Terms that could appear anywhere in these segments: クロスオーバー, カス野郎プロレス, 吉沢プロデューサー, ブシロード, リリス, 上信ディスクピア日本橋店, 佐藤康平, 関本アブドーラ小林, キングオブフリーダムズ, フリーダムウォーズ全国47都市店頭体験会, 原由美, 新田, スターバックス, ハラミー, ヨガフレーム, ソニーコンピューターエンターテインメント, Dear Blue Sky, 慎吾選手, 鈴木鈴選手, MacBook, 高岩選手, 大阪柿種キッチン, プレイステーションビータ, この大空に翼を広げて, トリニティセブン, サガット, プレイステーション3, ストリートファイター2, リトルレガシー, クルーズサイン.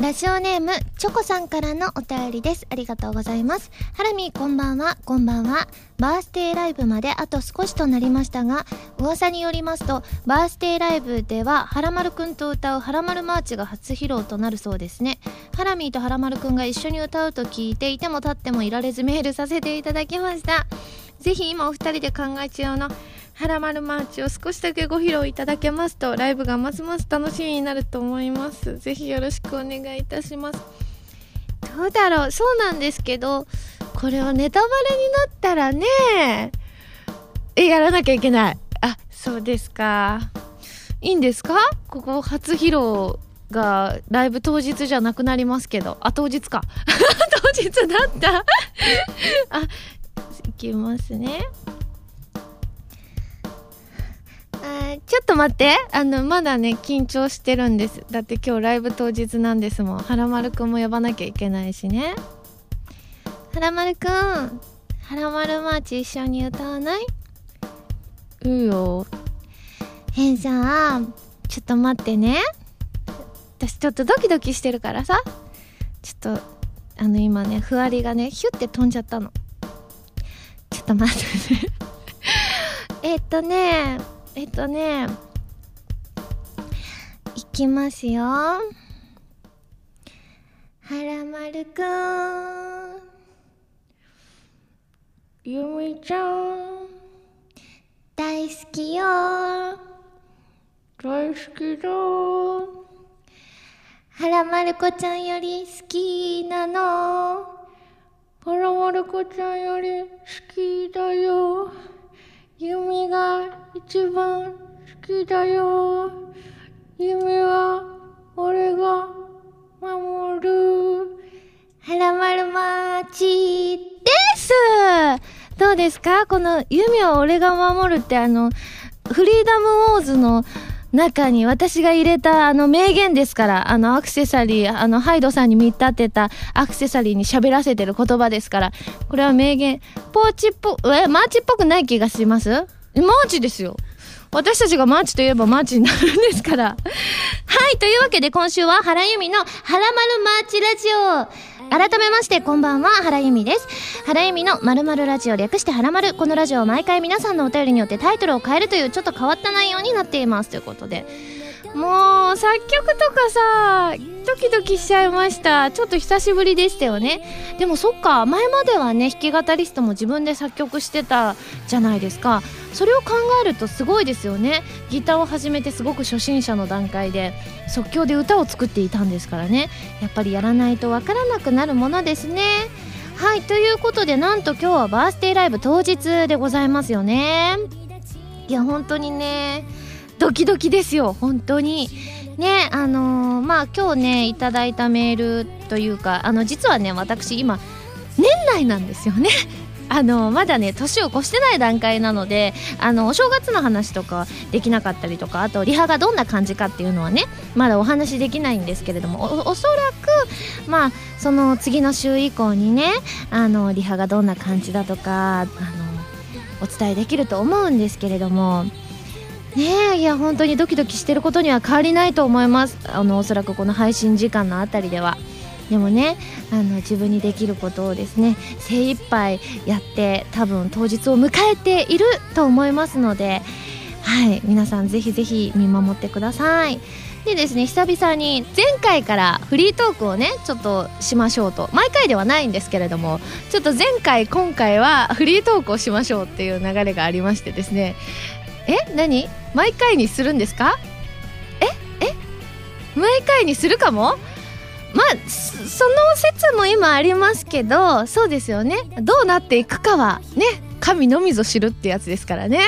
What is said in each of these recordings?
ラジオネームチョコさんからのお便りです。ありがとうございます。ハラミー、こんばんは。こんばんは。バースデーライブまであと少しとなりましたが、噂によりますとバースデーライブではハラマルくんと歌うハラマルマーチが初披露となるそうですね。ハラミーとハラマルくんが一緒に歌うと聞いて、いても立ってもいられずメールさせていただきました。ぜひ今お二人で考え中のハラマルマーチを少しだけご披露いただけますと、ライブがますます楽しみになると思います。ぜひよろしくお願いいたします。どうだろう。そうなんですけど、これをネタバレになったらねやらなきゃいけない。あ、そうですか。いいんですか。ここ初披露がライブ当日じゃなくなりますけど、あ、当日か当日だったあ、いきますね。あ、ちょっと待って、まだね緊張してるんです。だって今日ライブ当日なんですもん。はらまるくんも呼ばなきゃいけないしね。はらまるくん、はらまるマーチ一緒に歌わない？いいよ。じゃあちょっと待ってね。私ちょっとドキドキしてるからさ、ちょっと今ねふわりがねヒュって飛んじゃったの。ちょっと待ってねいきますよ。はらまるくん、ゆみちゃん大好きよ、大好きだ、はらまるこちゃんより好きなの、はらまるこちゃんより好きだよ、ゆみが一番好きだよ、ゆみは俺が守る、はらまるマーチです。どうですか、このゆみは俺が守るって、フリーダムウォーズの中に私が入れた名言ですから、アクセサリー、ハイドさんに見立てたアクセサリーに喋らせてる言葉ですから、これは名言。マーチっぽくない気がします。マーチですよ。私たちがマーチといえばマーチになるんですからはい、というわけで今週は原由美のはらまるマーチラジオ。改めましてこんばんは、原由美です。原由美の〇〇ラジオ、略してはらまる。このラジオは毎回皆さんのお便りによってタイトルを変えるというちょっと変わった内容になっています。ということで、もう作曲とかさドキドキしちゃいました。ちょっと久しぶりでしたよね。でもそっか、前まではね弾き語りストも自分で作曲してたじゃないですか。それを考えるとすごいですよね。ギターを始めてすごく初心者の段階で即興で歌を作っていたんですからね。やっぱりやらないとわからなくなるものですね。はい、ということで、なんと今日はバースデーライブ当日でございますよね。いや本当にねドキドキですよ。本当にね、今日ねいただいたメールというか、実はね私今年内なんですよねまだね年を越してない段階なので、お正月の話とかできなかったりとか、あとリハがどんな感じかっていうのはねまだお話できないんですけれども、 おそらくその次の週以降にねリハがどんな感じだとかお伝えできると思うんですけれどもね。いや本当にドキドキしてることには変わりないと思います。おそらくこの配信時間のあたりでは。でもね自分にできることをですね精一杯やって、多分当日を迎えていると思いますので、はい、皆さんぜひぜひ見守ってください。でですね、久々に前回からフリートークをねちょっとしましょうと、毎回ではないんですけれども、ちょっと前回今回はフリートークをしましょうっていう流れがありましてですね、何？毎回にするんですか？毎回にするかも？まあ、その説も今ありますけど、そうですよね。どうなっていくかはね、神のみぞ知るってやつですからね。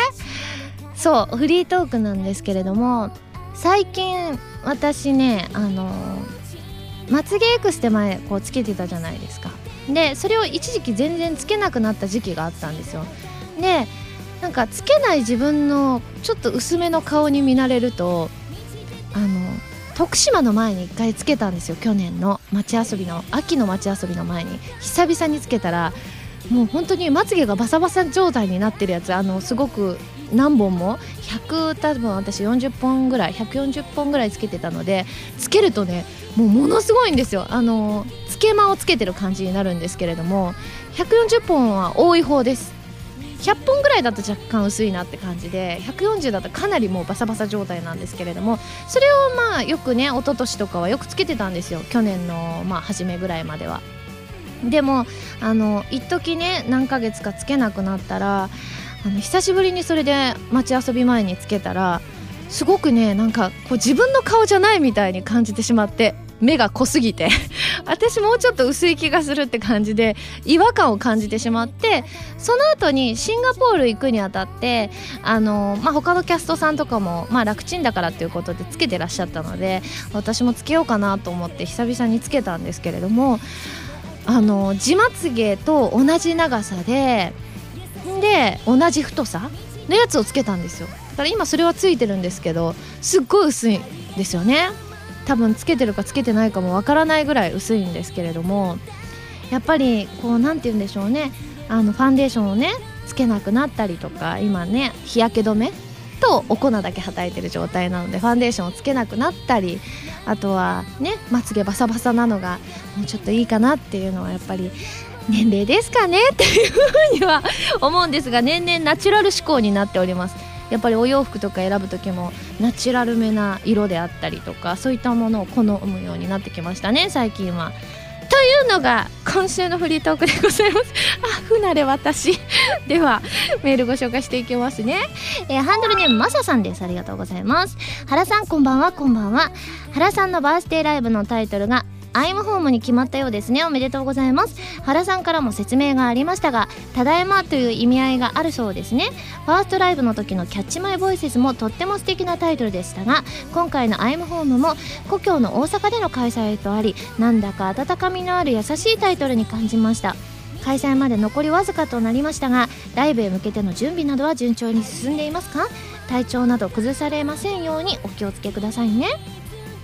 そう、フリートークなんですけれども、最近私ね、まつげエクステ前こうつけてたじゃないですか。で、それを一時期全然つけなくなった時期があったんですよ。で、なんかつけない自分のちょっと薄めの顔に見慣れると、徳島の前に一回つけたんですよ。去年の街遊びの秋の街遊びの前に久々につけたら、もう本当にまつげがバサバサ状態になってるやつ、すごく何本も100多分私40本ぐらい140本ぐらいつけてたので、つけるとねもうものすごいんですよ。つけまをつけてる感じになるんですけれども、140本は多い方です。100本ぐらいだと若干薄いなって感じで、140だとかなりもうバサバサ状態なんですけれども、それをまあよくね一昨年とかはよくつけてたんですよ、去年のまあ初めぐらいまでは。でも一時ね何ヶ月かつけなくなったら、久しぶりにそれで街遊び前につけたら、すごくねなんかこう自分の顔じゃないみたいに感じてしまって、目が濃すぎて私もうちょっと薄い気がするって感じで違和感を感じてしまって、その後にシンガポール行くにあたって他のキャストさんとかも、楽ちんだからっていうことでつけてらっしゃったので、私もつけようかなと思って久々につけたんですけれども、地まつげと同じ長さで同じ太さのやつをつけたんですよ。だから今それはついてるんですけど、すっごい薄いんですよね。多分つけてるかつけてないかもわからないぐらい薄いんですけれども、やっぱりこうなんて言うんでしょうね、ファンデーションをねつけなくなったりとか、今ね日焼け止めとお粉だけはたいてる状態なので、ファンデーションをつけなくなったり、あとはねまつげバサバサなのがもうちょっといいかなっていうのはやっぱり年齢ですかねっていうふうには思うんですが、年々ナチュラル志向になっております。やっぱりお洋服とか選ぶ時もナチュラルめな色であったりとか、そういったものを好むようになってきましたね最近は。というのが今週のフリートークでございます。不慣れ私ではメールご紹介していきますね。ハンドルネームマサさんです。ありがとうございます。原さんこんばんは。こんばんは。原さんのバースデーライブのタイトルがアイムホームに決まったようですね。おめでとうございます。原さんからも説明がありましたが、ただいまという意味合いがあるそうですね。ファーストライブの時のキャッチマイボイセスもとっても素敵なタイトルでしたが、今回のアイムホームも故郷の大阪での開催とあり、なんだか温かみのある優しいタイトルに感じました。開催まで残りわずかとなりましたが、ライブへ向けての準備などは順調に進んでいますか？体調など崩されませんようにお気をつけくださいね。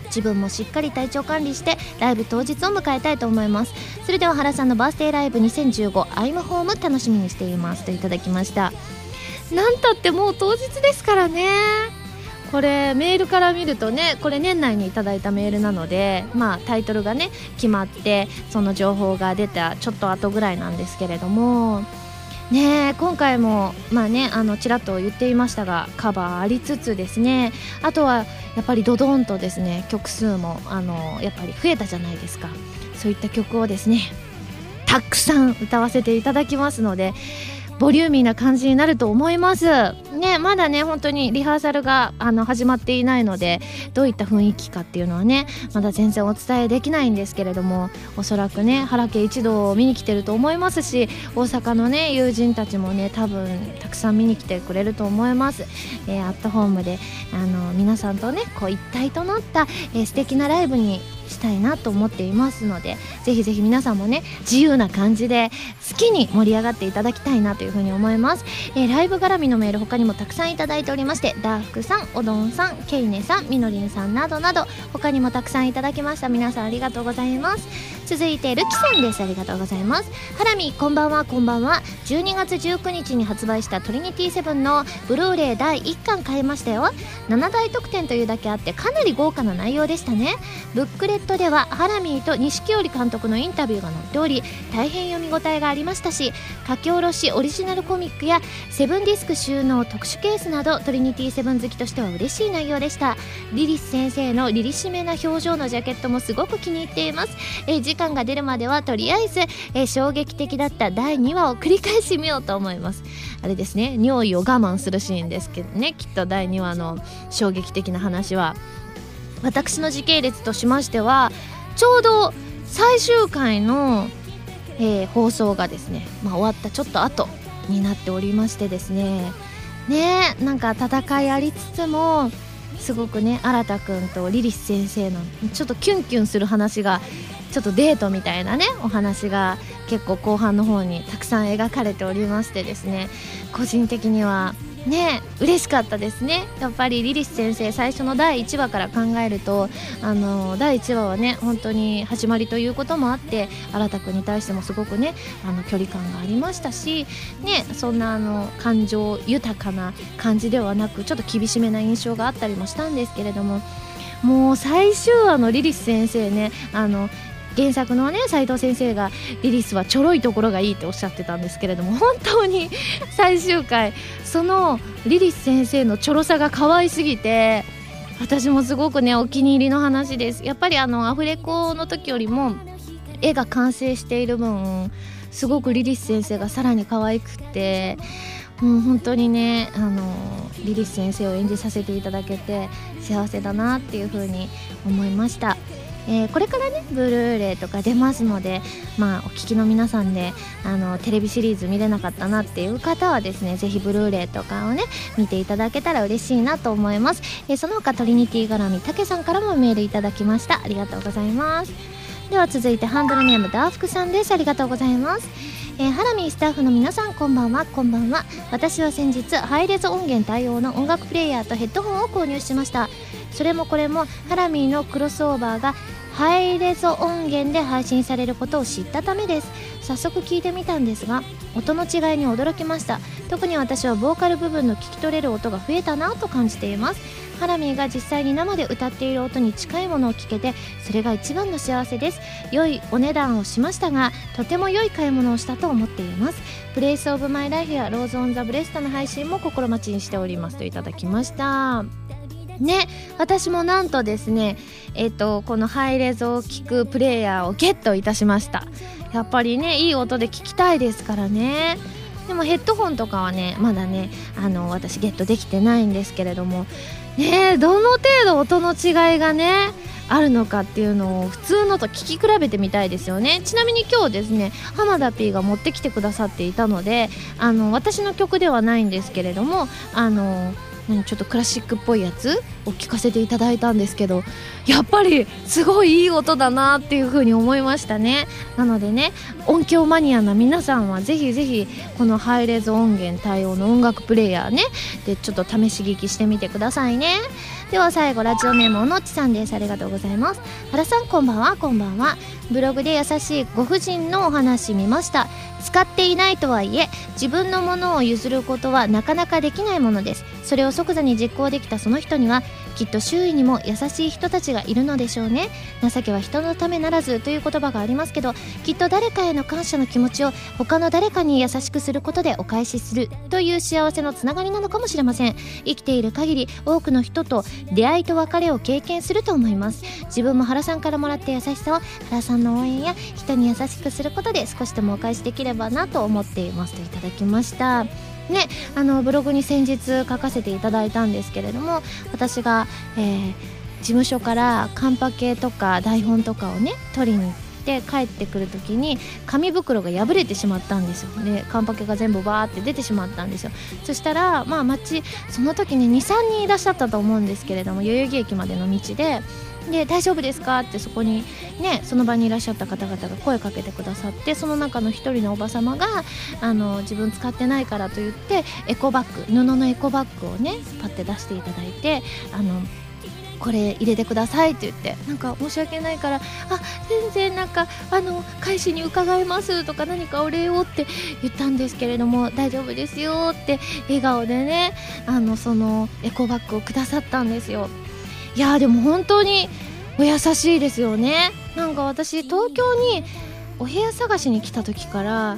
自分もしっかり体調管理してライブ当日を迎えたいと思います。それでは原さんのバースデーライブ2015アイムホーム楽しみにしていますといただきました。なんたってもう当日ですからね。これメールから見るとね、これ年内にいただいたメールなので、タイトルがね決まってその情報が出たちょっと後ぐらいなんですけれどもね、今回もちらっと言っていましたが、カバーありつつですね、あとはやっぱりドドンとですね曲数もやっぱり増えたじゃないですか。そういった曲をですねたくさん歌わせていただきますので、ボリューミーな感じになると思いますね。まだね本当にリハーサルが始まっていないので、どういった雰囲気かっていうのはねまだ全然お伝えできないんですけれども、おそらくね原家一同を見に来てると思いますし、大阪のね友人たちもね多分たくさん見に来てくれると思います。アットホームで皆さんとねこう一体となった、素敵なライブにしたいなと思っていますので、ぜひぜひ皆さんもね自由な感じで好きに盛り上がっていただきたいなというふうに思います。ライブ絡みのメール他にもたくさんいただいておりまして、ダーフクさん、おどんさん、ケイネさん、みのりんさんなどなど他にもたくさんいただきました。皆さんありがとうございます。続いてルキさんです。ありがとうございます。ハラミこんばんは。こんばんは。12月19日に発売したトリニティセブンのブルーレイ第1巻買いましたよ。7大特典というだけあってかなり豪華な内容でしたね。ブックレットではハラミーと錦織監督のインタビューが載っており、大変読み応えがありましたし、書き下ろしオリジナルコミックやセブンディスク収納特殊ケースなど、トリニティセブン好きとしては嬉しい内容でした。リリス先生の凛々しめな表情のジャケットもすごく気に入っています。時間が出るまではとりあえず、衝撃的だった第2話を繰り返し見ようと思います。あれですね、尿意を我慢するシーンですけどね、きっと第2話の衝撃的な話は、私の時系列としましてはちょうど最終回の、放送がですね、終わったちょっと後になっておりましてですね、なんか戦いありつつもすごくね新田くんとリリス先生のちょっとキュンキュンする話が、ちょっとデートみたいなねお話が結構後半の方にたくさん描かれておりましてですね、個人的にはねえ、嬉しかったですね。やっぱりリリス先生、最初の第1話から考えると第1話はね、本当に始まりということもあって、新田くんに対してもすごくね、距離感がありましたしね、そんな感情豊かな感じではなく、ちょっと厳しめな印象があったりもしたんですけれども、もう最終話のリリス先生ね、原作のね、斉藤先生がリリスはちょろいところがいいっておっしゃってたんですけれども、本当に最終回、そのリリス先生のちょろさが可愛すぎて、私もすごくね、お気に入りの話です。やっぱりアフレコの時よりも絵が完成している分、すごくリリス先生がさらに可愛くって、もう本当にね、リリス先生を演じさせていただけて幸せだなっていうふうに思いました。これからね、ブルーレイとか出ますので、まあ、お聞きの皆さんで、テレビシリーズ見れなかったなっていう方はですね、ぜひブルーレイとかをね、見ていただけたら嬉しいなと思います。その他トリニティ絡み、たけさんからもメールいただきました。ありがとうございます。では続いてハンドルネームダーフクさんです。ありがとうございます。ハラミースタッフの皆さん、こんばんは。こんばんは。私は先日、ハイレゾ音源対応の音楽プレイヤーとヘッドホンを購入しました。それもこれもハラミーのクロスオーバーがハイレゾ音源で配信されることを知ったためです。早速聞いてみたんですが、音の違いに驚きました。特に私はボーカル部分の聞き取れる音が増えたなと感じています。ハラミーが実際に生で歌っている音に近いものを聞けて、それが一番の幸せです。良いお値段をしましたが、とても良い買い物をしたと思っています。プレイスオブマイライフやローズオンザブレストの配信も心待ちにしておりますといただきましたね。私もなんとですね、このハイレゾを聴くプレイヤーをゲットいたしました。やっぱりね、いい音で聴きたいですからね。でもヘッドホンとかはね、まだね、私ゲットできてないんですけれどもね、どの程度音の違いがね、あるのかっていうのを普通のと聞き比べてみたいですよね。ちなみに今日ですね、浜田 P が持ってきてくださっていたので、私の曲ではないんですけれども、ちょっとクラシックっぽいやつを聞かせていただいたんですけど、やっぱりすごいいい音だなっていう風に思いましたね。なのでね、音響マニアな皆さんはぜひぜひこのハイレゾ音源対応の音楽プレイヤーね、でちょっと試し聞きしてみてくださいね。では最後、ラジオネームおのっちさんです。ありがとうございます。原さん、こんばんは。こんばんは。ブログで優しいご婦人のお話見ました。使っていないとはいえ、自分のものを譲ることはなかなかできないものです。それを即座に実行できたその人には、きっと周囲にも優しい人たちがいるのでしょうね。情けは人のためならずという言葉がありますけど、きっと誰かへの感謝の気持ちを他の誰かに優しくすることでお返しするという幸せのつながりなのかもしれません。生きている限り多くの人と出会いと別れを経験すると思います。自分も原さんからもらった優しさを、原さんの応援や人に優しくすることで少しでもお返しできればなと思っていますといただきましたね。ブログに先日書かせていただいたんですけれども、私が、事務所からカンパケとか台本とかをね、取りに行って帰ってくる時に紙袋が破れてしまったんですよ。で、カンパケが全部バーって出てしまったんですよ。そしたら、まあその時に 2,3 人いらっしゃったと思うんですけれども、代々木駅までの道で、大丈夫ですかってそこにね、その場にいらっしゃった方々が声かけてくださって、その中の一人のおばさまが自分使ってないからと言って、エコバッグ、布のエコバッグをね、パッて出していただいて、これ入れてくださいって言って、なんか申し訳ないから、全然なんか返しに伺いますとか何かお礼をって言ったんですけれども、大丈夫ですよって笑顔でね、そのエコバッグをくださったんですよ。いや、でも本当にお優しいですよね。なんか私、東京にお部屋探しに来た時から、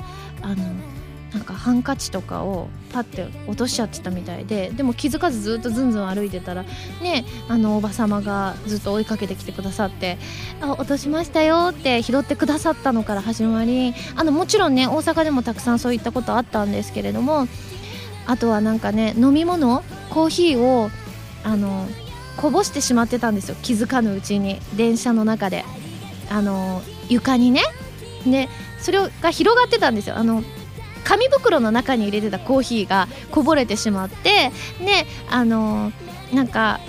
なんかハンカチとかをパッて落としちゃってたみたいで、でも気づかずずっとずんずん歩いてたらね、おばさまがずっと追いかけてきてくださって、落としましたよって拾ってくださったのから始まり、もちろんね、大阪でもたくさんそういったことあったんですけれども、あとはなんかね、飲み物、コーヒーをこぼしてしまってたんですよ、気づかぬうちに電車の中で床にね。で、それが広がってたんですよ。紙袋の中に入れてたコーヒーがこぼれてしまって、でなんか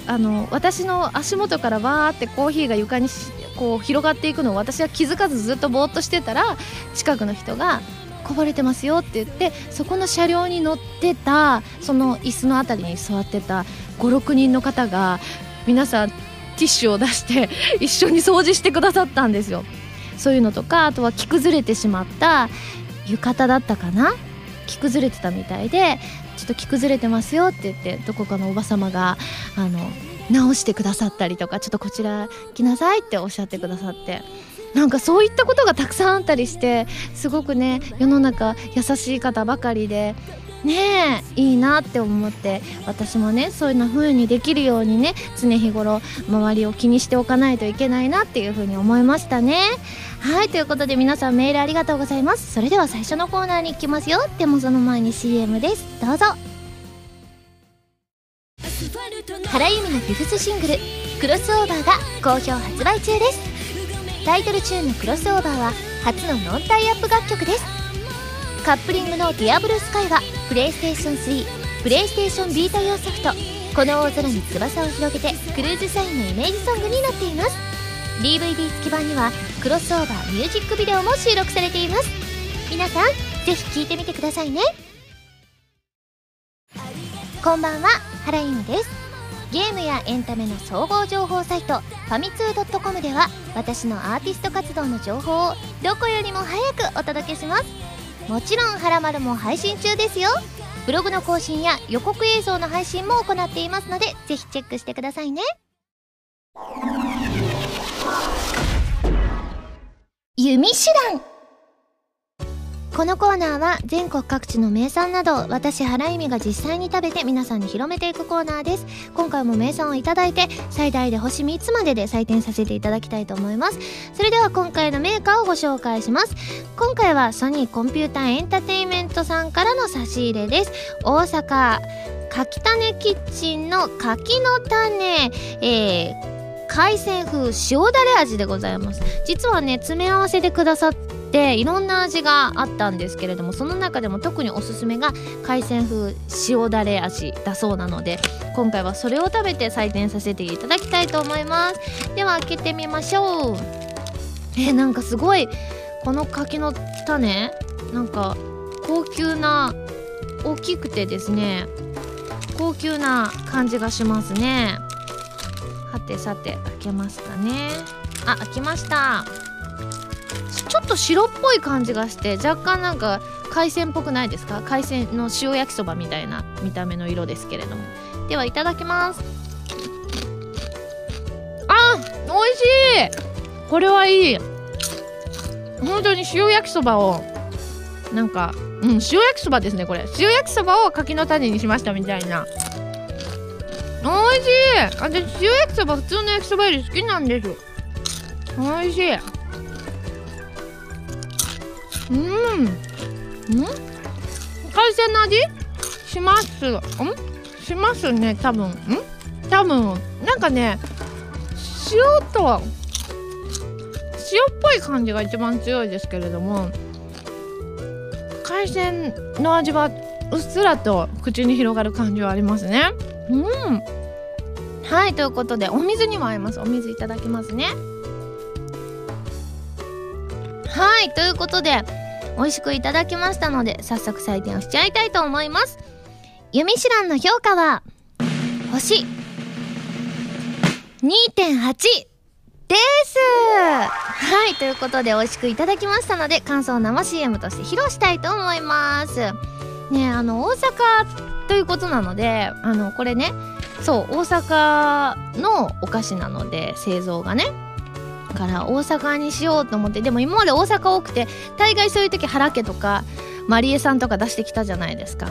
私の足元からバーってコーヒーが床にこう広がっていくのを、私は気づかずずっとぼーっとしてたら、近くの人が「こぼれてますよって言ってそこの車両に乗ってたその椅子のあたりに座ってた 5,6 人の方が皆さんティッシュを出して一緒に掃除してくださったんですよ。そういうのとか、あとは着崩れてしまった浴衣だったかな、着崩れてたみたいでちょっと着崩れてますよって言ってどこかのおばさまが直してくださったりとか、ちょっとこちら来なさいっておっしゃってくださって、なんかそういったことがたくさんあったりして、すごくね世の中優しい方ばかりでねえいいなって思って、私もねそういう風にできるようにね常日頃周りを気にしておかないといけないなっていう風に思いましたね。はい、ということで皆さんメールありがとうございます。それでは最初のコーナーに行きますよ。でもその前に CM です。どうぞ。原由美のフィフスシングルクロスオーバーが好評発売中です。タイトルチューンのクロスオーバーは初のノンタイアップ楽曲です。カップリングの Dear Blue Sky はプレイステーション3、プレイステーションビータ用ソフト、この大空に翼を広げてクルーズサインのイメージソングになっています。 DVD 付き版にはクロスオーバーミュージックビデオも収録されています。皆さんぜひ聴いてみてくださいね。こんばんは、原由美です。ゲームやエンタメの総合情報サイトファミツー .com では私のアーティスト活動の情報をどこよりも早くお届けします。もちろんハラマルも配信中ですよ。ブログの更新や予告映像の配信も行っていますのでぜひチェックしてくださいね。弓手段。このコーナーは全国各地の名産など私原由美が実際に食べて皆さんに広めていくコーナーです。今回も名産をいただいて最大で星3つまでで採点させていただきたいと思います。それでは今回のメーカーをご紹介します。今回はソニーコンピューターエンターテインメントさんからの差し入れです。大阪柿種キッチンの柿の種、海鮮風塩だれ味でございます。実はね詰め合わせでくださってでいろんな味があったんですけれども、その中でも特におすすめが海鮮風塩だれ味だそうなので今回はそれを食べて採点させていただきたいと思います。では開けてみましょう。なんかすごいこの柿の種なんか高級な、大きくてですね高級な感じがしますね。はてさて開けますかね。あ、開きました。ちょっと白っぽい感じがして若干なんか海鮮っぽくないですか。海鮮の塩焼きそばみたいな見た目の色ですけれども。ではいただきます。あ、美味しい。これはいい。本当に塩焼きそばをなんか、うん、塩焼きそばですね。これ塩焼きそばを柿の種にしましたみたいな。美味しい。私塩焼きそば普通の焼きそばより好きなんです。美味しい。海鮮の味します。しますね、多分。多分。なんかね、塩っぽい感じが一番強いですけれども、海鮮の味はうっすらと口に広がる感じはありますね。はい、ということで、お水にも合います。お水いただきますね。はい、ということで、美味しくいただきましたので早速採点をしちゃいたいと思います。弓手段の評価は星 2.8 です。はい、ということで美味しくいただきましたので感想を生 CM として披露したいと思います。ねえ、大阪ということなのでこれねそう大阪のお菓子なので製造がねから大阪にしようと思って、でも今まで大阪多くて大概そういう時原家とかマリエさんとか出してきたじゃないですか。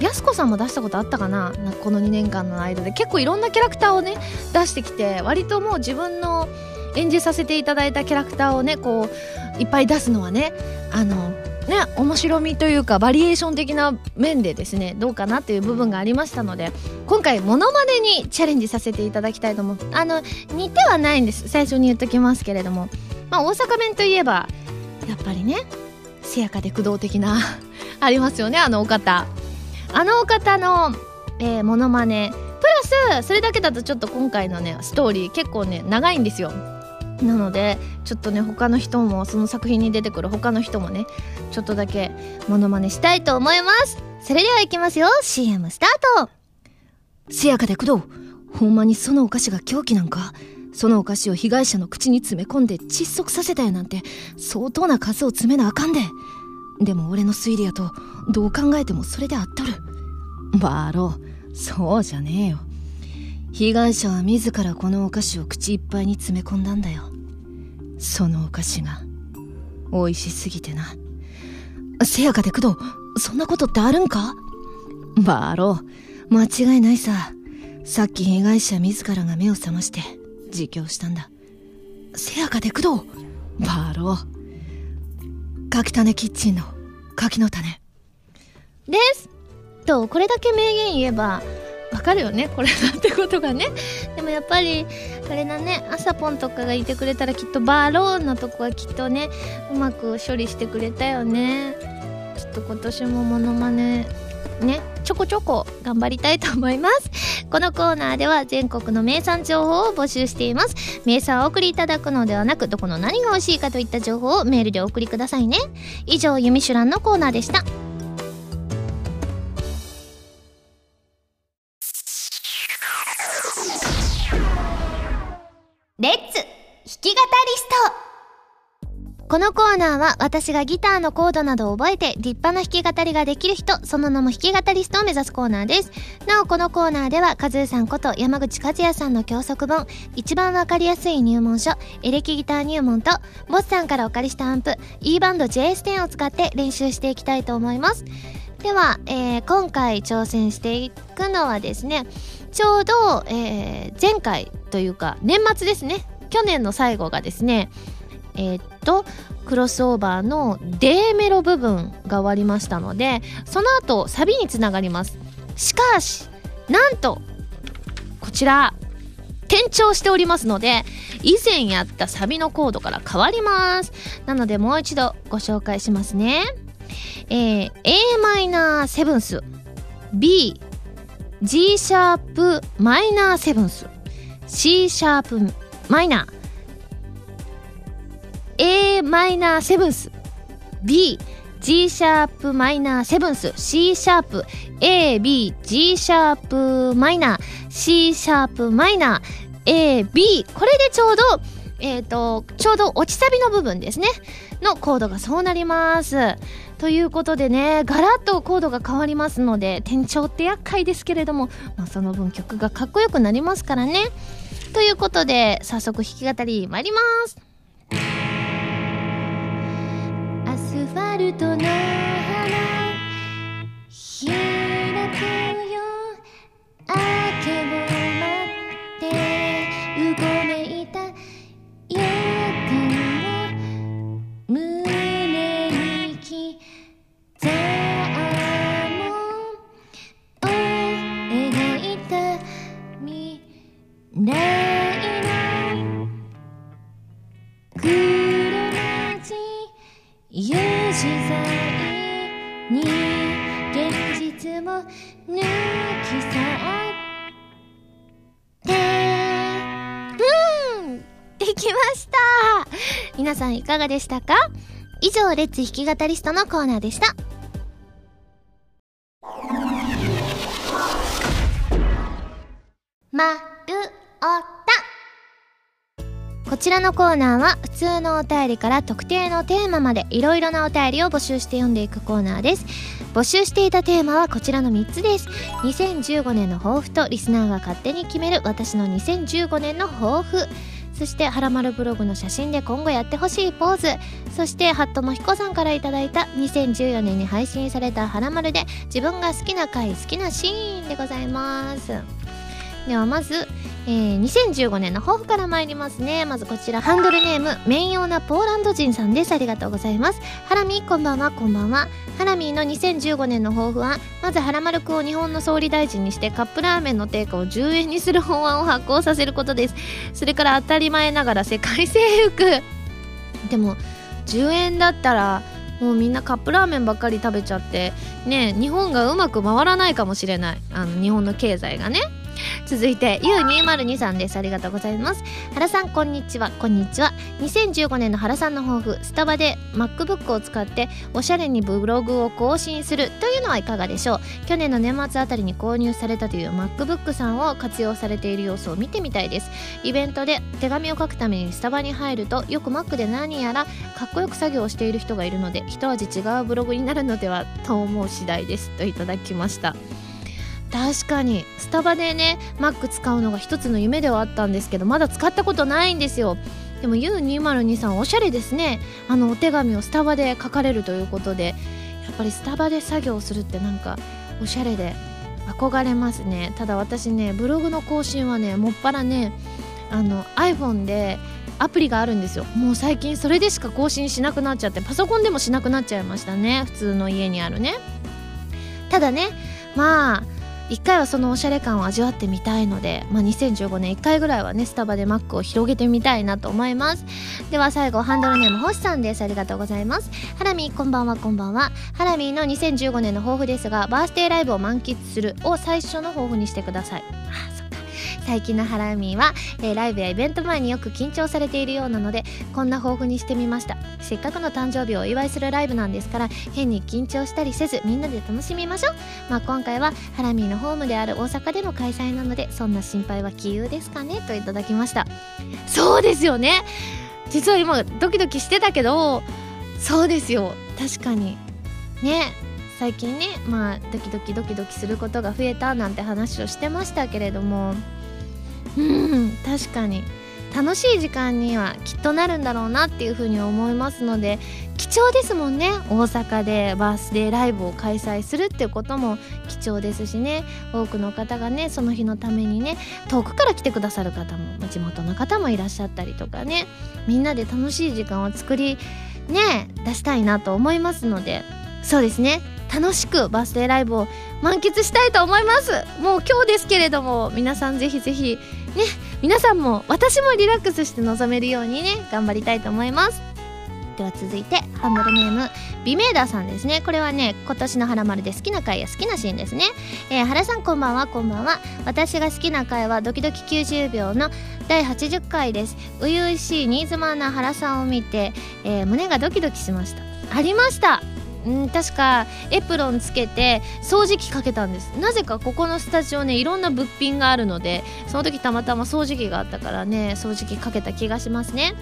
やす子さんも出したことあったかな。なんかこの2年間の間で結構いろんなキャラクターをね出してきて、割ともう自分の演じさせていただいたキャラクターをねこういっぱい出すのはねね面白みというかバリエーション的な面でですねどうかなという部分がありましたので、今回モノマネにチャレンジさせていただきたいと思う。似てはないんです、最初に言っときますけれども、まあ大阪弁といえばやっぱりねせやかで駆動的なありますよね。あのお方の、モノマネプラスそれだけだとちょっと今回のねストーリー結構ね長いんですよ。なのでちょっとね他の人もその作品に出てくる他の人もねちょっとだけモノマネしたいと思います。それではいきますよ。 CM スタート。せやかで工藤、ほんまにそのお菓子が凶器なんか？そのお菓子を被害者の口に詰め込んで窒息させたやなんて相当な数を詰めなあかんで。でも俺の推理やとどう考えてもそれであっとる。バロ、そうじゃねえよ。被害者は自らこのお菓子を口いっぱいに詰め込んだんだよ。そのお菓子が美味しすぎてな。せやかで工藤、そんなことってあるんか？バロ、間違いないさ。さっき被害者自らが目を覚まして自供したんだ。せやかで工藤、バロ、柿種キッチンの柿の種ですと。これだけ名言言えばわかるよね、これだってことがね。でもやっぱりあれだね、朝ポンとかがいてくれたらきっとバローのとこはきっとねうまく処理してくれたよね。ちょっと今年もモノマネねちょこちょこ頑張りたいと思います。このコーナーでは全国の名産情報を募集しています。名産をお送りいただくのではなく、どこの何が美味しいかといった情報をメールでお送りくださいね。以上、ゆみしゅらんのコーナーでした。レッツ弾き語りスト。このコーナーは私がギターのコードなどを覚えて立派な弾き語りができる人、その名も弾き語りストを目指すコーナーです。なおこのコーナーではカズーさんこと山口和也さんの教則本、一番わかりやすい入門書エレキギター入門と、ボスさんからお借りしたアンプ E バンド JS10 を使って練習していきたいと思います。では、今回挑戦していくのはですね、ちょうど、前回というか年末ですね、去年の最後がですね、クロスオーバーの D メロ部分が終わりましたので、その後サビにつながります。しかしなんとこちら転調しておりますので、以前やったサビのコードから変わります。なのでもう一度ご紹介しますね。Am セブンス B G シャープマイナーセブンス C シャープマイナー A マイナーセブンス B G シャープマイナーセブンス C シャープ A B G シャープマイナー C シャープマイナー A B、 これでちょうどちょうど落ちサビの部分ですねのコードがそうなりますということでね、ガラッとコードが変わりますので転調って厄介ですけれども、まあ、その分曲がかっこよくなりますからね。ということで早速弾き語り参ります。アスファルトの花開くよ、明けを待ってうごめ皆さんいかがでしたか？以上、レッツ弾き語りストのコーナーでした。まるおた。こちらのコーナーは普通のお便りから特定のテーマまでいろいろなお便りを募集して読んでいくコーナーです。募集していたテーマはこちらの3つです。2015年の抱負とリスナーが勝手に決める私の2015年の抱負、そしてはらまるブログの写真で今後やってほしいポーズ、そしてハットもひこさんからいただいた2014年に配信されたはらまるで自分が好きな回、好きなシーンでございます。ではまず、2015年の抱負から参りますね。まずこちらハンドルネームメイン用なポーランド人さんです。ありがとうございます。ハラミこんばんは。こんばんは。ハラミーの2015年の抱負は、まずはらまるくんを日本の総理大臣にしてカップラーメンの定価を10円にする法案を発行させることです。それから当たり前ながら世界征服。でも10円だったらもうみんなカップラーメンばっかり食べちゃってね、日本がうまく回らないかもしれない、日本の経済がね。続いて U202 さんです。ありがとうございます。原さんこんにちは。こんにちは。2015年の原さんの抱負、スタバで MacBook を使っておしゃれにブログを更新するというのはいかがでしょう。去年の年末あたりに購入されたという MacBook さんを活用されている様子を見てみたいです。イベントで手紙を書くためにスタバに入るとよく Mac で何やらかっこよく作業をしている人がいるので一味違うブログになるのではと思う次第ですといただきました。確かにスタバでね Mac 使うのが一つの夢ではあったんですけどまだ使ったことないんですよ。でも U202 さんおしゃれですね。お手紙をスタバで書かれるということでやっぱりスタバで作業するってなんかおしゃれで憧れますね。ただ私ねブログの更新はねもっぱらねiPhone でアプリがあるんですよ。もう最近それでしか更新しなくなっちゃってパソコンでもしなくなっちゃいましたね。普通の家にあるね。ただねまあ一回はそのおしゃれ感を味わってみたいので、2015年一回ぐらいはねスタバでマックを広げてみたいなと思います。では最後ハンドルネーム星さんです。ありがとうございます。ハラミーこんばんは。こんばんは。ハラミーの2015年の抱負ですがバースデーライブを満喫するを最初の抱負にしてください。最近のハラミーは、ライブやイベント前によく緊張されているようなのでこんな抱負にしてみました。せっかくの誕生日をお祝いするライブなんですから変に緊張したりせずみんなで楽しみましょう。今回はハラミーのホームである大阪での開催なのでそんな心配は杞憂ですかねといただきました。そうですよね。実は今ドキドキしてたけどそうですよ確かにね。最近ねドキドキすることが増えたなんて話をしてましたけれども確かに楽しい時間にはきっとなるんだろうなっていうふうに思いますので貴重ですもんね。大阪でバースデーライブを開催するっていうことも貴重ですしね多くの方がねその日のためにね遠くから来てくださる方も地元の方もいらっしゃったりとかねみんなで楽しい時間を作りね出したいなと思いますのでそうですね楽しくバースデーライブを満喫したいと思います。もう今日ですけれども皆さんぜひぜひね皆さんも私もリラックスして臨めるようにね頑張りたいと思います。では続いてハンドルネームビメーダーさんですね。これはね今年のハラマルで好きな回や好きなシーンですね。原さんこんばんは。こんばんは。私が好きな回はドキドキ90秒の第80回です。初々しい新妻な原さんを見て、胸がドキドキしました。ありました。確かエプロンつけて掃除機かけたんです。なぜかここのスタジオねいろんな物品があるのでその時たまたま掃除機があったからね掃除機かけた気がしますね。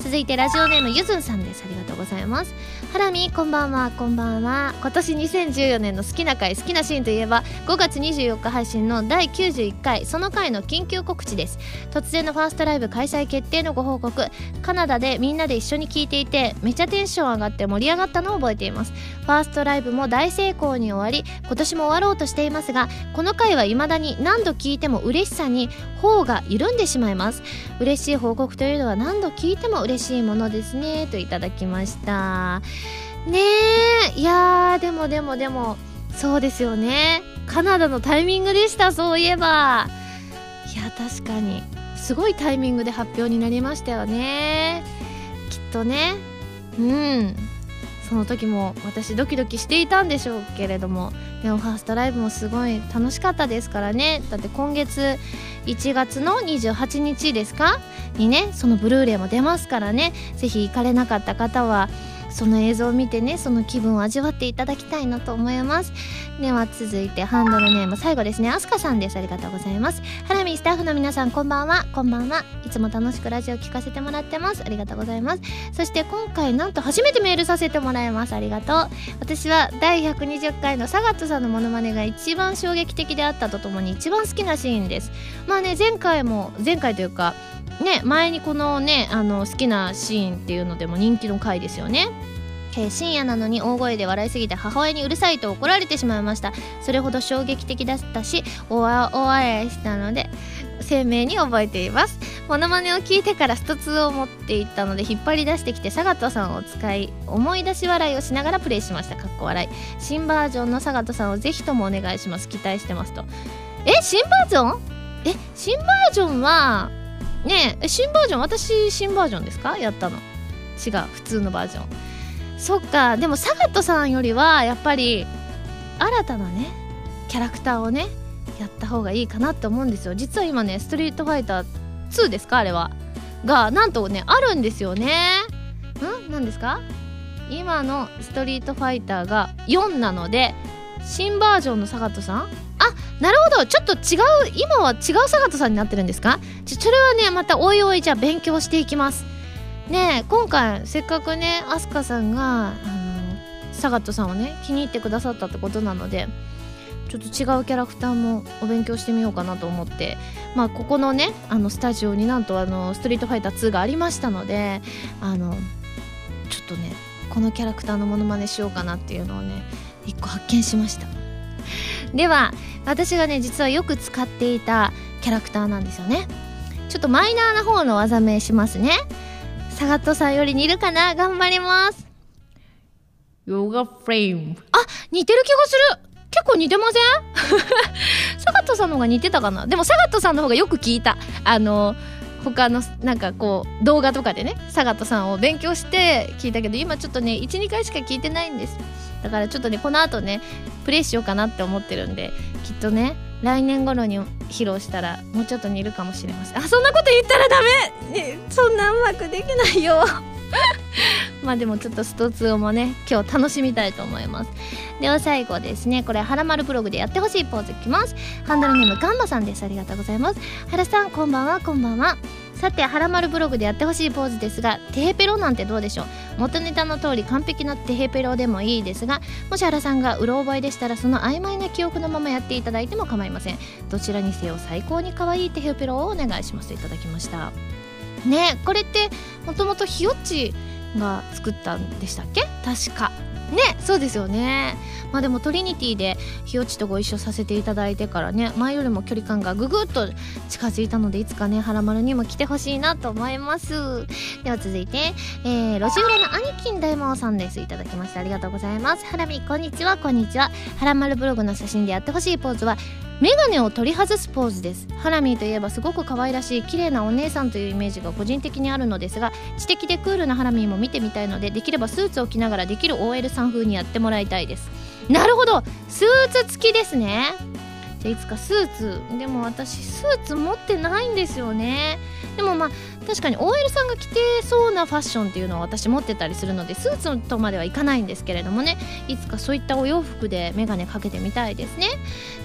続いてラジオネームゆずんさんです。ありがとうございます。ハラミこんばんは。こんばんは。今年2014年の好きな回好きなシーンといえば5月24日配信の第91回その回の緊急告知です。突然のファーストライブ開催決定のご報告。カナダでみんなで一緒に聞いていてめちゃテンション上がって盛り上がったのを覚えています。ファーストライブも大成功に終わり今年も終わろうとしていますがこの回は未だに何度聞いても嬉しさに頬が緩んでしまいます。嬉しい報告というのは何度聞いても嬉しいものですねといただきましたね。いやーでもそうですよね。カナダのタイミングでした。そういえばいや確かにすごいタイミングで発表になりましたよねきっとね。その時も私ドキドキしていたんでしょうけれどもでもファーストライブもすごい楽しかったですからね。だって今月1月の28日ですかにねそのブルーレイも出ますからねぜひ行かれなかった方はその映像を見てねその気分を味わっていただきたいなと思います。では続いてハンドルネーム最後ですねあすかさんです。ありがとうございます。ハラミスタッフの皆さんこんばんは。こんばんは。いつも楽しくラジオ聞かせてもらってます。ありがとうございます。そして今回なんと初めてメールさせてもらいます。ありがとう。私は第120回のサガットさんのモノマネが一番衝撃的であったとともに一番好きなシーンです。前回というかね、前にこのね好きなシーンっていうのでも人気の回ですよね。深夜なのに大声で笑いすぎて母親にうるさいと怒られてしまいました。それほど衝撃的だったしお笑いしたので鮮明に覚えています。モノマネを聞いてからスト2を持っていったので引っ張り出してきてサガトさんを使い思い出し笑いをしながらプレイしました。かっこ笑い。新バージョンのサガトさんをぜひともお願いします。期待してますと。新バージョンはねえ新バージョン私新バージョンですかやったの違う普通のバージョン。そっか。でもサガットさんよりはやっぱり新たなねキャラクターをねやった方がいいかなって思うんですよ。実は今ねストリートファイター2ですか、あれはがなんとねあるんですよね。何ですか、今のストリートファイターが4なので新バージョンのサガトさん、あ、なるほど、ちょっと違う、今は違うサガトさんになってるんですか。それはねまたおいおいじゃあ勉強していきますね。今回せっかくねアスカさんがサガトさんをね気に入ってくださったってことなので、ちょっと違うキャラクターもお勉強してみようかなと思って、まあここのねスタジオになんとストリートファイター2がありましたので、ちょっとねこのキャラクターのモノマネしようかなっていうのをね1個発見しました。では私がね実はよく使っていたキャラクターなんですよね。ちょっとマイナーな方の技名しますね。サガトさんより似るかな、頑張ります。ヨガフレーム、あ、似てる気がする。結構似てませんサガトさんの方が似てたかな。でもサガトさんの方がよく聞いた、他のなんかこう動画とかでねサガトさんを勉強して聞いたけど、今ちょっとね 1,2 回しか聞いてないんです。だからちょっとねこの後ねプレイしようかなって思ってるんで、きっとね来年頃に披露したらもうちょっと似るかもしれません。あ、そんなこと言ったらダメ、ね、そんなうまくできないよまあでもちょっとスト2もね今日楽しみたいと思います。では最後ですね、これはらまるブログでやってほしいポーズいきます。ハンドルネームガンマさんです。ありがとうございます。原さんこんばんは。こんばんは。さてはらまるブログでやってほしいポーズですが、テヘペロなんてどうでしょう。元ネタの通り完璧なテヘペロでもいいですが、もし原さんがうろ覚えでしたらその曖昧な記憶のままやっていただいても構いません。どちらにせよ最高に可愛いテヘペロをお願いします。いただきましたね。これってもともとひよっちが作ったんでしたっけ、確かね。そうですよね。まあでもトリニティでひよちとご一緒させていただいてからね、前よりも距離感がぐぐっと近づいたので、いつかねはらまるにも来てほしいなと思います。では続いて、路地裏の兄貴ん大魔王さんです。いただきました。ありがとうございます。ハラミこんにちは。こんにちは。はらまるブログの写真でやってほしいポーズはメガネを取り外すポーズです。ハラミーといえばすごく可愛らしい綺麗なお姉さんというイメージが個人的にあるのですが、知的でクールなハラミーも見てみたいので、できればスーツを着ながらできる OL さん風にやってもらいたいです。なるほど、スーツ付きですね。じゃあいつかスーツ、でも私スーツ持ってないんですよね。でもまあ確かに OL さんが着てそうなファッションっていうのは私持ってたりするので、スーツとまではいかないんですけれどもね、いつかそういったお洋服でメガネかけてみたいですね。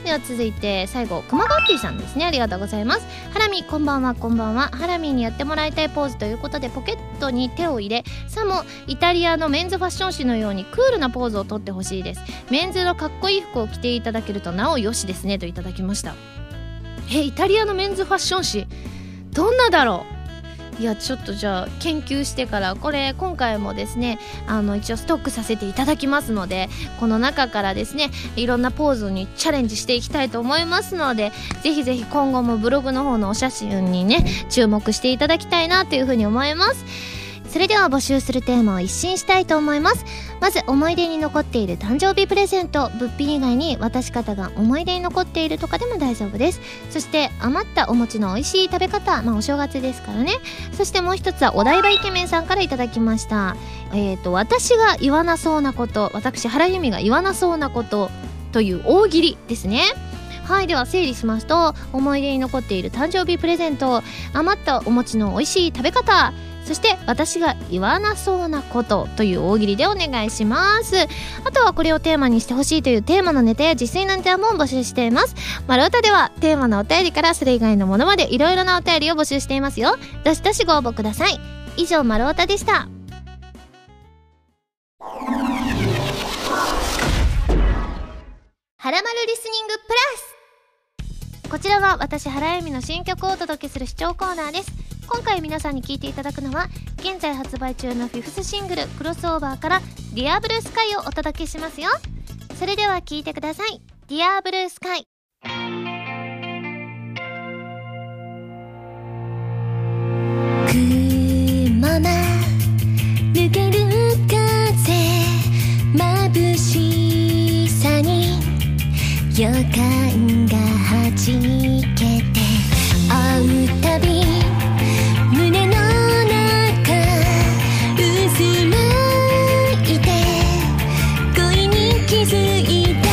では続いて最後熊ガッキーさんですね。ありがとうございます。ハラミこんばんは。こんばんは。ハラミにやってもらいたいポーズということで、ポケットに手を入れ、さもイタリアのメンズファッション誌のようにクールなポーズをとってほしいです。メンズのかっこいい服を着ていただけるとなおよしですね、といただきました。イタリアのメンズファッション誌どんなだろう。いやちょっとじゃあ研究してから、これ今回もですね一応ストックさせていただきますので、この中からですねいろんなポーズにチャレンジしていきたいと思いますので、ぜひぜひ今後もブログの方のお写真にね注目していただきたいなというふうに思います。それでは募集するテーマを一新したいと思います。まず思い出に残っている誕生日プレゼント、物品以外に渡し方が思い出に残っているとかでも大丈夫です。そして余ったお餅の美味しい食べ方、まあお正月ですからね。そしてもう一つはお台場イケメンさんからいただきました。私が言わなそうなこと、私原由美が言わなそうなことという大喜利ですね。はい、では整理しますと、思い出に残っている誕生日プレゼント、余ったお餅の美味しい食べ方、そして私が言わなそうなことという大喜利でお願いします。あとはこれをテーマにしてほしいというテーマのネタや実際のネタも募集しています。まるうたではテーマのお便りからそれ以外のものまでいろいろなお便りを募集していますよ。どしどしご応募ください。以上まるうたでした。はらまるリスニングプラス、こちらは私原由美の新曲をお届けする視聴コーナーです。今回皆さんに聴いていただくのは現在発売中の5thシングルクロスオーバーから Dear Blue Sky をお届けしますよ。それでは聴いてください。 Dear Blue Sky。 雲間抜ける風、眩しさに予感がはじけて、会うたび胸の中うずむいて恋に気づいた。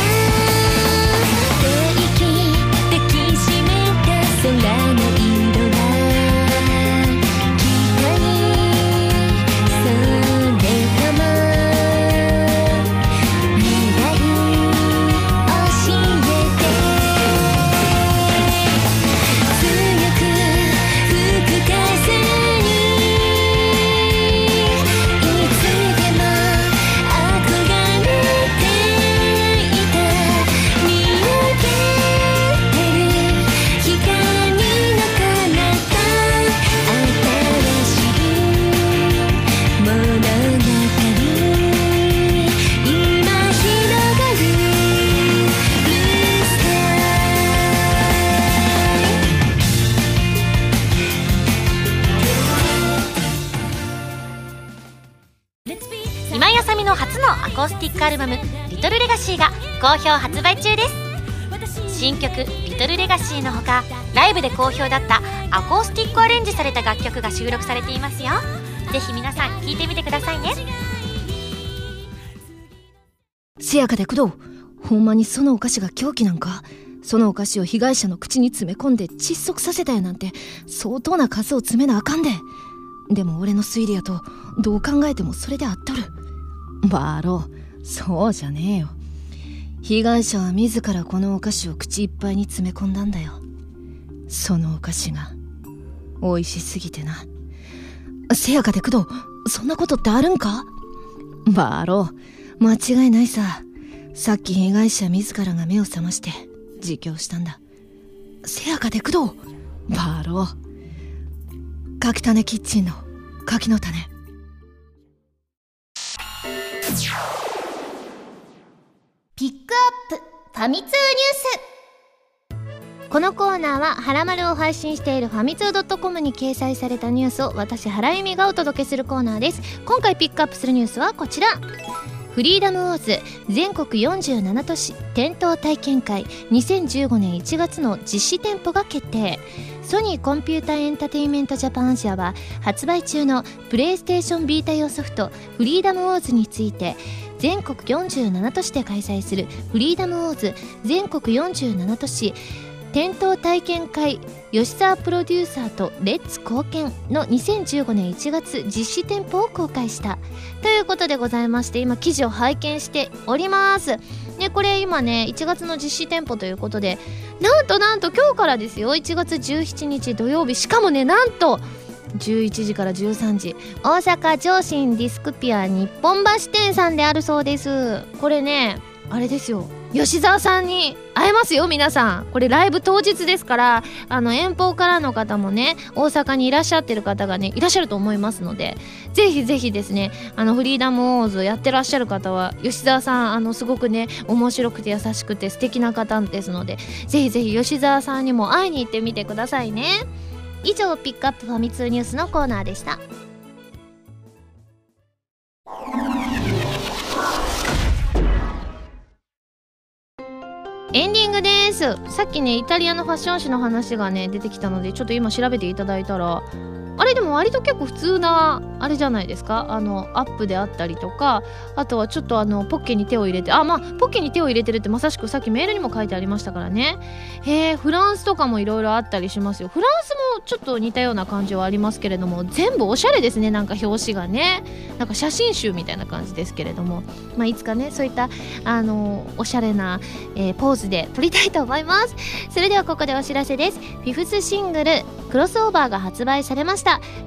組の初のアコースティックアルバム「リトルレガシー」が好評発売中です。新曲「リトルレガシー」のほか、ライブで好評だったアコースティックアレンジされた楽曲が収録されていますよ。ぜひ皆さん聴いてみてくださいね。せやかで工藤、ほんまにそのお菓子が凶器なんか？そのお菓子を被害者の口に詰め込んで窒息させたやなんて相当な数を詰めなあかんで。でも俺の推理やとどう考えてもそれであっとる。バロ、そうじゃねえよ。被害者は自らこのお菓子を口いっぱいに詰め込んだんだよ。そのお菓子が美味しすぎてな。せやかで工藤、そんなことってあるんか？バロ、間違いないさ。さっき被害者自らが目を覚まして自供したんだ。せやかで工藤、バロー。柿種キッチンの柿の種。ピックアップファミ通ニュース。このコーナーはハラマルを配信しているファミ通 .com に掲載されたニュースを私原由美がお届けするコーナーです。今回ピックアップするニュースはこちら。フリーダムウォーズ全国47都市店頭体験会2015年1月の実施店舗が決定。ソニーコンピュータエンタテインメントジャパンアジアは発売中のプレイステーションビータ用ソフトフリーダムウォーズについて、全国47都市で開催するフリーダムウォーズ全国47都市店頭体験会吉沢プロデューサーとレッツ貢献の2015年1月実施店舗を公開したということでございまして、今記事を拝見しております、ね、これ今ね1月の実施店舗ということで、なんと今日からですよ。1月17日土曜日、しかもねなんと11時から13時、大阪上信ディスクピア日本橋店さんであるそうです。これねあれですよ、吉沢さんに会えますよ皆さん。これライブ当日ですから、遠方からの方もね、大阪にいらっしゃってる方がねいらっしゃると思いますので、ぜひぜひですね、フリーダムオーズやってらっしゃる方は吉沢さんすごくね面白くて優しくて素敵な方ですので、ぜひぜひ吉沢さんにも会いに行ってみてくださいね。以上ピックアップファミ通ニュースのコーナーでした。エンディングです。さっきねイタリアのファッション誌の話がね出てきたので、ちょっと今調べていただいたら、あれでも割と結構普通なあれじゃないですか。アップであったりとか、あとはちょっとポッケに手を入れて、ポッケに手を入れてるってまさしくさっきメールにも書いてありましたからね。フランスとかもいろいろあったりしますよ。フランスもちょっと似たような感じはありますけれども、全部おしゃれですね。なんか表紙がね、なんか写真集みたいな感じですけれども、いつかねそういったおしゃれな、ポーズで撮りたいと思います。それではここでお知らせです。フィフスシングルクロスオーバーが発売されました。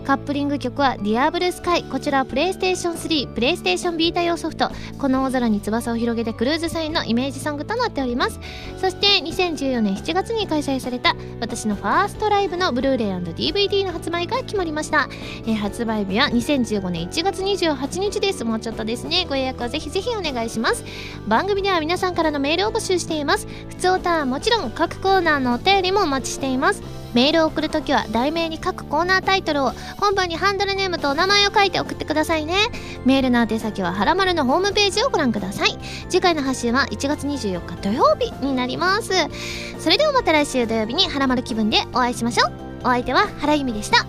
カップリング曲は Dear Blue Sky。 こちらはプレイステーション3、プレイステーションビータ用ソフトこの大空に翼を広げてクルーズサインのイメージソングとなっております。そして2014年7月に開催された私のファーストライブのブルーレイ &DVD の発売が決まりました。発売日は2015年1月28日です。もうちょっとですね。ご予約はぜひぜひお願いします。番組では皆さんからのメールを募集しています。普通オタはもちろん各コーナーのお便りもお待ちしています。メールを送るときは題名に各コーナータイトルを、本文にハンドルネームとお名前を書いて送ってくださいね。メールの宛先ははらまるのホームページをご覧ください。次回の発信は1月24日土曜日になります。それではまた来週土曜日にはらまる気分でお会いしましょう。お相手は原由美でした。